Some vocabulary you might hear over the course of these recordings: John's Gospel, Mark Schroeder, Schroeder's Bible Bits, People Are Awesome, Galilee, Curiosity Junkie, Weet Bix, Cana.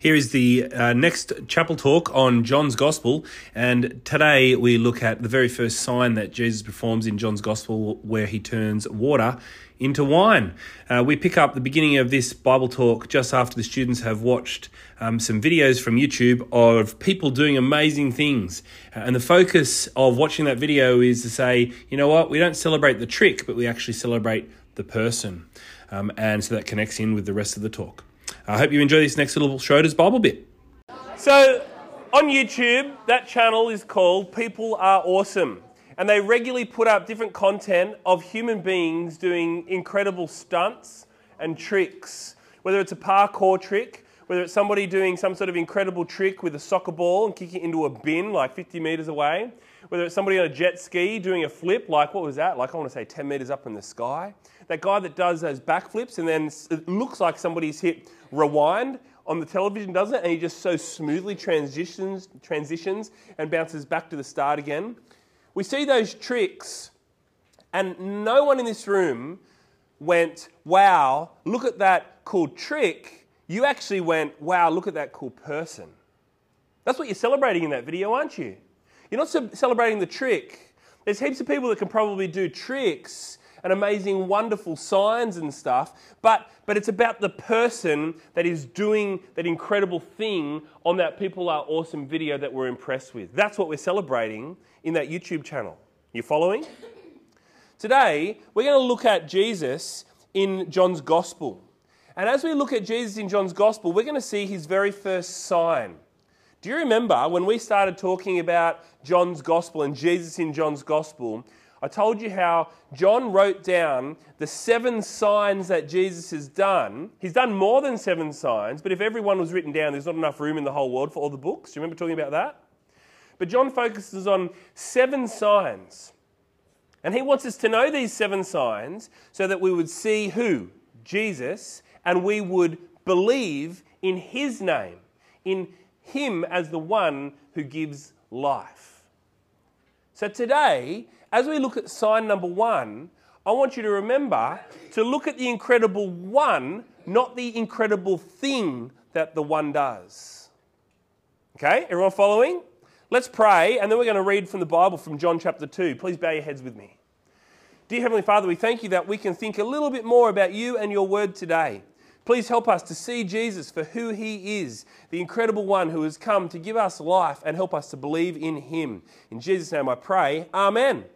Here is the next chapel talk on John's Gospel, and today we look at the very first sign that Jesus performs in John's Gospel where He turns water into wine. We pick up the beginning of this Bible talk just after the students have watched some videos from YouTube of people doing amazing things. And the focus of watching that video is to say, you know what, we don't celebrate the trick, but we actually celebrate the person. And so that connects in with the rest of the talk. I hope you enjoy this next little Schroeder's Bible bit. So on YouTube, that channel is called People Are Awesome. And they regularly put up different content of human beings doing incredible stunts and tricks. Whether it's a parkour trick, whether it's somebody doing some sort of incredible trick with a soccer ball and kicking it into a bin like 50 metres away. Whether it's somebody on a jet ski doing a flip, like what was that? Like I want to say 10 metres up in the sky. That guy that does those backflips and then it looks like somebody's hit rewind on the television, doesn't it? And he just so smoothly transitions and bounces back to the start again. We see those tricks and no one in this room went, wow, look at that cool trick. You actually went, wow, look at that cool person. That's what you're celebrating in that video, aren't you? You're not celebrating the trick. There's heaps of people that can probably do tricks and amazing, wonderful signs and stuff, but it's about the person that is doing that incredible thing on that People Are Awesome video that we're impressed with. That's what we're celebrating in that YouTube channel. You following? Today, we're going to look at Jesus in John's Gospel. And as we look at Jesus in John's Gospel, we're going to see His very first sign. Do you remember when we started talking about John's Gospel and Jesus in John's Gospel, I told you how John wrote down the 7 signs that Jesus has done. He's done more than 7 signs, but if everyone was written down, there's not enough room in the whole world for all the books. Do you remember talking about that? But John focuses on 7 signs. And he wants us to know these 7 signs so that we would see who? Jesus. And we would believe in His name, in Him as the one who gives life. So today, as we look at sign number 1, I want you to remember to look at the incredible one, not the incredible thing that the one does. Okay, everyone following? Let's pray, and then we're going to read from the Bible from John chapter 2. Please bow your heads with me. Dear Heavenly Father, we thank You that we can think a little bit more about You and Your Word today. Please help us to see Jesus for who He is, the incredible one who has come to give us life and help us to believe in Him. In Jesus' name I pray, amen.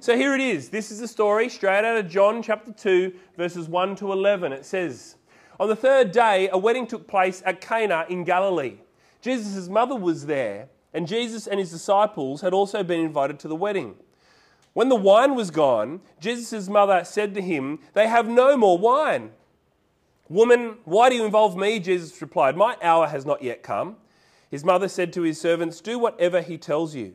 So here it is. This is the story straight out of John chapter 2, verses 1 to 11. It says, on the 3rd day, a wedding took place at Cana in Galilee. Jesus' mother was there, and Jesus and His disciples had also been invited to the wedding. When the wine was gone, Jesus' mother said to Him, "They have no more wine." "Woman, why do you involve me?" Jesus replied, "My hour has not yet come." His mother said to His servants, "Do whatever He tells you."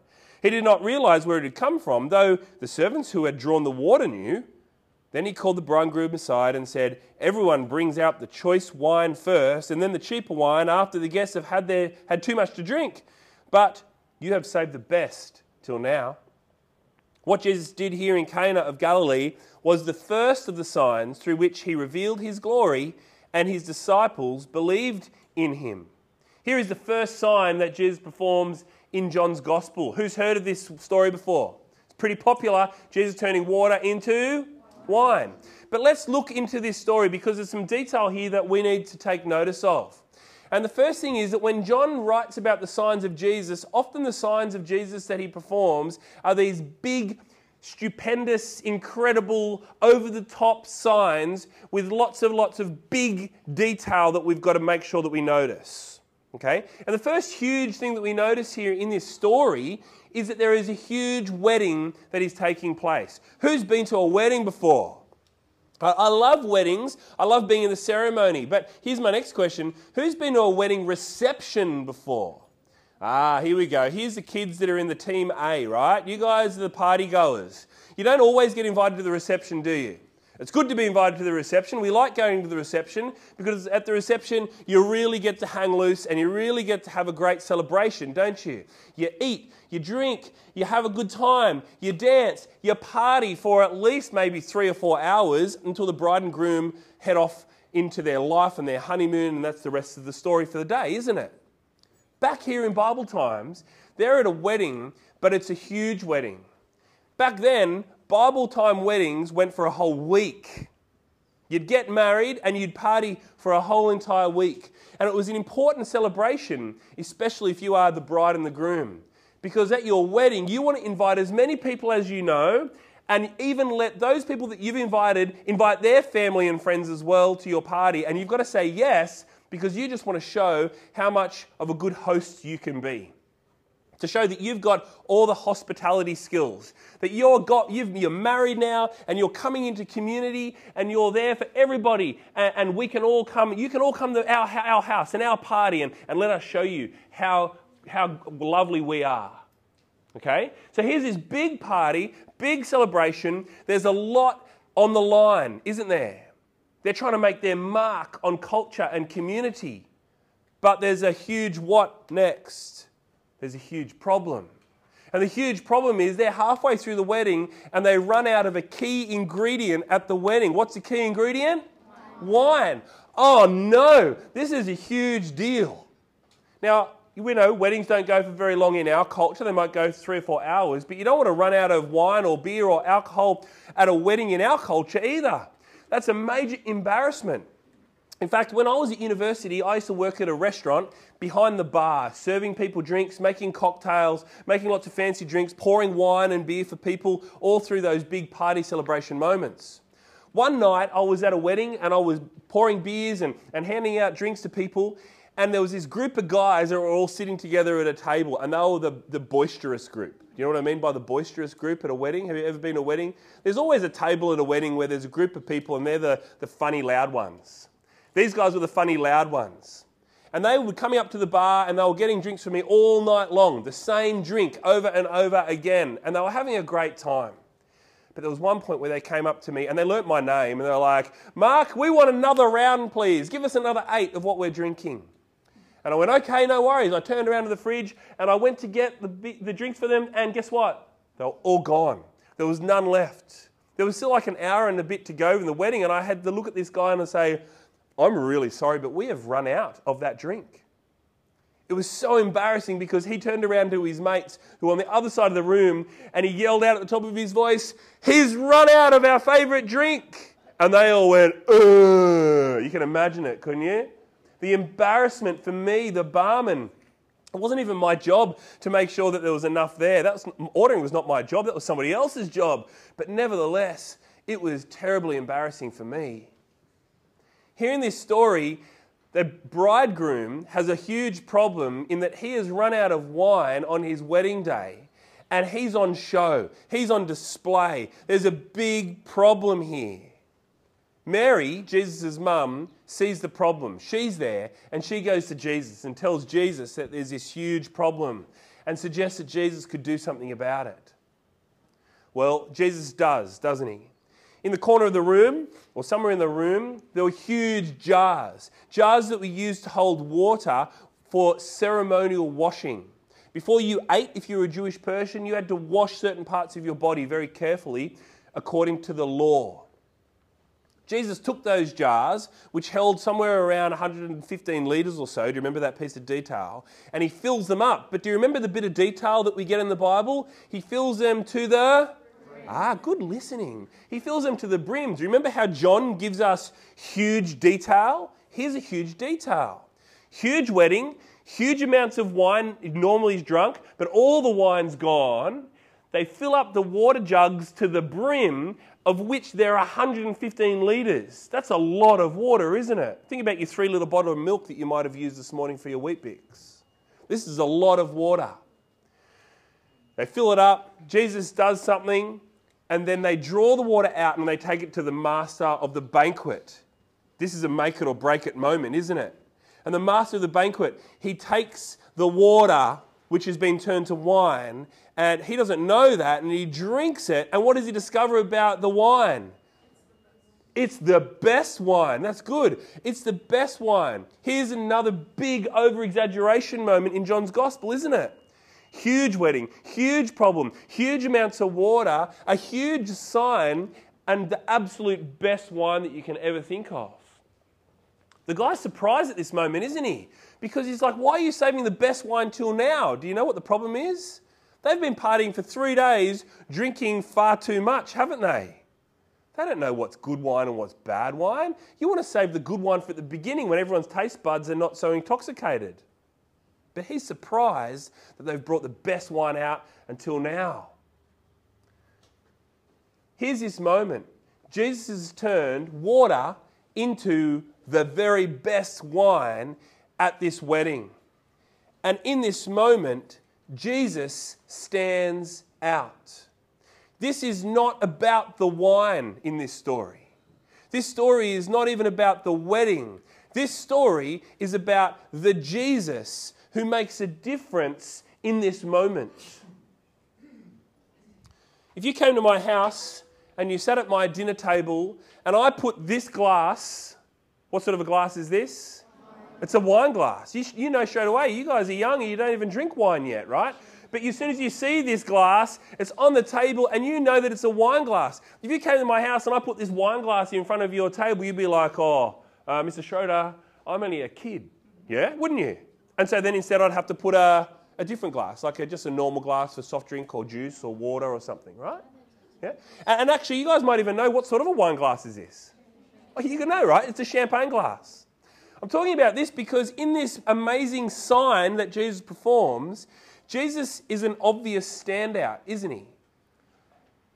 He did not realize where it had come from, though the servants who had drawn the water knew. Then He called the bridegroom aside and said, "Everyone brings out the choice wine first, and then the cheaper wine after the guests have had too much to drink. But you have saved the best till now." What Jesus did here in Cana of Galilee was the first of the signs through which he revealed his glory, and his disciples believed in him. Here is the first sign that Jesus performs in John's Gospel. Who's heard of this story before? It's pretty popular, Jesus turning water into wine. But let's look into this story because there's some detail here that we need to take notice of. And the first thing is that when John writes about the signs of Jesus, often the signs of Jesus that he performs are these big, stupendous, incredible, over-the-top signs with lots of big detail that we've got to make sure that we notice. Okay? And the first huge thing that we notice here in this story is that there is a huge wedding that is taking place. Who's been to a wedding before? I love weddings. I love being in the ceremony. But here's my next question. Who's been to a wedding reception before? Ah, here we go. Here's the kids that are in the team A, right? You guys are the party goers. You don't always get invited to the reception, do you? It's good to be invited to the reception. We like going to the reception because at the reception, you really get to hang loose and you really get to have a great celebration, don't you? You eat, you drink, you have a good time, you dance, you party for at least maybe 3 or 4 hours until the bride and groom head off into their life and their honeymoon, and that's the rest of the story for the day, isn't it? Back here in Bible times, they're at a wedding, but it's a huge wedding. Back then, Bible time weddings went for a whole week. You'd get married and you'd party for a whole entire week. And it was an important celebration, especially if you are the bride and the groom. Because at your wedding, you want to invite as many people as you know, and even let those people that you've invited invite their family and friends as well to your party. And you've got to say yes, because you just want to show how much of a good host you can be. To show that you've got all the hospitality skills, that you're married now and you're coming into community and you're there for everybody, and we can all come, you can all come to our house and our party, and let us show you how lovely we are. Okay? So here's this big party, big celebration. There's a lot on the line, isn't there? They're trying to make their mark on culture and community. But there's a huge what next? There's a huge problem. And the huge problem is they're halfway through the wedding and they run out of a key ingredient at the wedding. What's the key ingredient? Wine. Oh no, this is a huge deal. Now, we know weddings don't go for very long in our culture. They might go 3 or 4 hours, but you don't want to run out of wine or beer or alcohol at a wedding in our culture either. That's a major embarrassment. In fact, when I was at university, I used to work at a restaurant behind the bar, serving people drinks, making cocktails, making lots of fancy drinks, pouring wine and beer for people all through those big party celebration moments. One night, I was at a wedding and I was pouring beers and handing out drinks to people, and there was this group of guys that were all sitting together at a table, and they were the boisterous group. You know what I mean by the boisterous group at a wedding? Have you ever been to a wedding? There's always a table at a wedding where there's a group of people and they're the funny, loud ones. These guys were the funny, loud ones. And they were coming up to the bar and they were getting drinks from me all night long, the same drink over and over again. And they were having a great time. But there was one point where they came up to me and they learnt my name and they were like, "Mark, we want another round, please. Give us another 8 of what we're drinking." And I went, "Okay, no worries." I turned around to the fridge and I went to get the drinks for them, and guess what? They were all gone. There was none left. There was still like an hour and a bit to go in the wedding, and I had to look at this guy and I say, "I'm really sorry, but we have run out of that drink." It was so embarrassing because he turned around to his mates who were on the other side of the room and he yelled out at the top of his voice, "He's run out of our favourite drink." And they all went, "Ugh." You can imagine it, couldn't you? The embarrassment for me, the barman. It wasn't even my job to make sure that there was enough there. Ordering was not my job. That was somebody else's job. But nevertheless, it was terribly embarrassing for me. Here in this story, the bridegroom has a huge problem in that he has run out of wine on his wedding day, and he's on show, he's on display. There's a big problem here. Mary, Jesus' mum, sees the problem. She's there, and she goes to Jesus and tells Jesus that there's this huge problem and suggests that Jesus could do something about it. Well, Jesus does, doesn't he? In the corner of the room, or somewhere in the room, there were huge jars. Jars that were used to hold water for ceremonial washing. Before you ate, if you were a Jewish person, you had to wash certain parts of your body very carefully according to the law. Jesus took those jars, which held somewhere around 115 litres or so. Do you remember that piece of detail? And he fills them up. But do you remember the bit of detail that we get in the Bible? He fills them to the... good listening. He fills them to the brim. Do you remember how John gives us huge detail? Here's a huge detail. Huge wedding, huge amounts of wine normally is drunk, but all the wine's gone. They fill up the water jugs to the brim, of which there are 115 litres. That's a lot of water, isn't it? Think about your 3-litre bottle of milk that you might have used this morning for your Weet Bix. This is a lot of water. They fill it up, Jesus does something, and then they draw the water out and they take it to the master of the banquet. This is a make it or break it moment, isn't it? And the master of the banquet, he takes the water which has been turned to wine, and he doesn't know that, and he drinks it, and what does he discover about the wine? It's the best wine. That's good. It's the best wine. Here's another big over-exaggeration moment in John's Gospel, isn't it? Huge wedding, huge problem, huge amounts of water, a huge sign, and the absolute best wine that you can ever think of. The guy's surprised at this moment, isn't he? Because he's like, why are you saving the best wine till now? Do you know what the problem is? They've been partying for 3 days, drinking far too much, haven't they? They don't know what's good wine and what's bad wine. You want to save the good wine for the beginning when everyone's taste buds are not so intoxicated. But he's surprised that they've brought the best wine out until now. Here's this moment. Jesus has turned water into the very best wine at this wedding. And in this moment, Jesus stands out. This is not about the wine in this story. This story is not even about the wedding. This story is about the Jesus who makes a difference in this moment. If you came to my house and you sat at my dinner table and I put this glass... What sort of a glass is this? It's a wine glass. You know straight away, you guys are young and you don't even drink wine yet, right? But as soon as you see this glass, it's on the table and you know that it's a wine glass. If you came to my house and I put this wine glass in front of your table, you'd be like, Mr. Schroeder, I'm only a kid. Yeah, wouldn't you? And so then instead I'd have to put a different glass, like just a normal glass for soft drink or juice or water or something, right? Yeah. And actually, you guys might even know what sort of a wine glass is this. You can know, right? It's a champagne glass. I'm talking about this because in this amazing sign that Jesus performs, Jesus is an obvious standout, isn't he?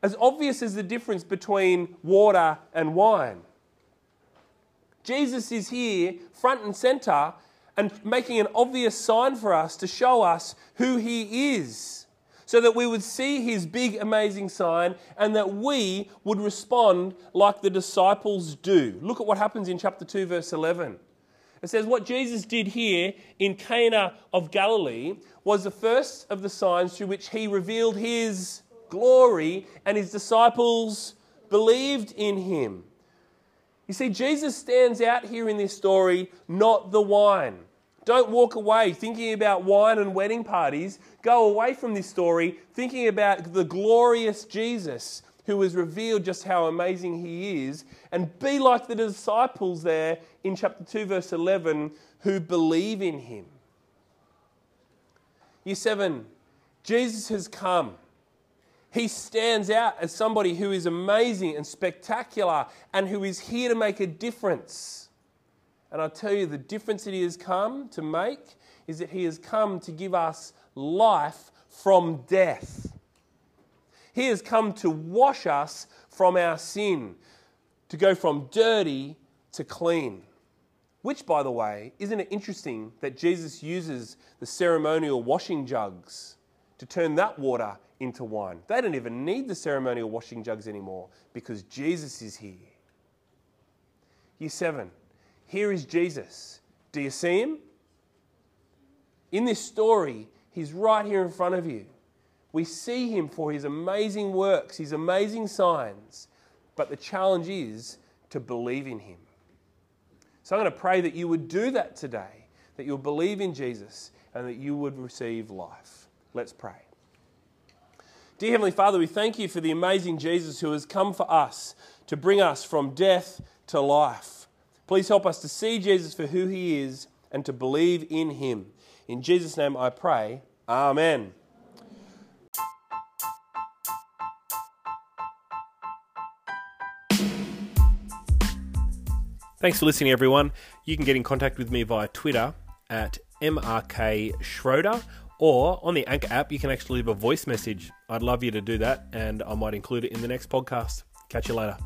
As obvious as the difference between water and wine. Jesus is here, front and center, and making an obvious sign for us to show us who he is, so that we would see his big, amazing sign and that we would respond like the disciples do. Look at what happens in chapter 2, verse 11. It says, what Jesus did here in Cana of Galilee was the first of the signs through which he revealed his glory, and his disciples believed in him. You see, Jesus stands out here in this story, not the wine. Don't walk away thinking about wine and wedding parties. Go away from this story thinking about the glorious Jesus who has revealed just how amazing he is, and be like the disciples there in chapter 2, verse 11, who believe in him. Year 7, Jesus has come. He stands out as somebody who is amazing and spectacular and who is here to make a difference. And I'll tell you, the difference that he has come to make is that he has come to give us life from death. He has come to wash us from our sin, to go from dirty to clean. Which, by the way, isn't it interesting that Jesus uses the ceremonial washing jugs to turn that water into wine? They don't even need the ceremonial washing jugs anymore because Jesus is here. Year 7. Here is Jesus. Do you see him? In this story, he's right here in front of you. We see him for his amazing works, his amazing signs, but the challenge is to believe in him. So I'm going to pray that you would do that today, that you'll believe in Jesus and that you would receive life. Let's pray. Dear Heavenly Father, we thank you for the amazing Jesus who has come for us to bring us from death to life. Please help us to see Jesus for who he is and to believe in him. In Jesus' name I pray. Amen. Thanks for listening, everyone. You can get in contact with me via Twitter at MRK Schroeder, or on the Anchor app, you can actually leave a voice message. I'd love you to do that, and I might include it in the next podcast. Catch you later.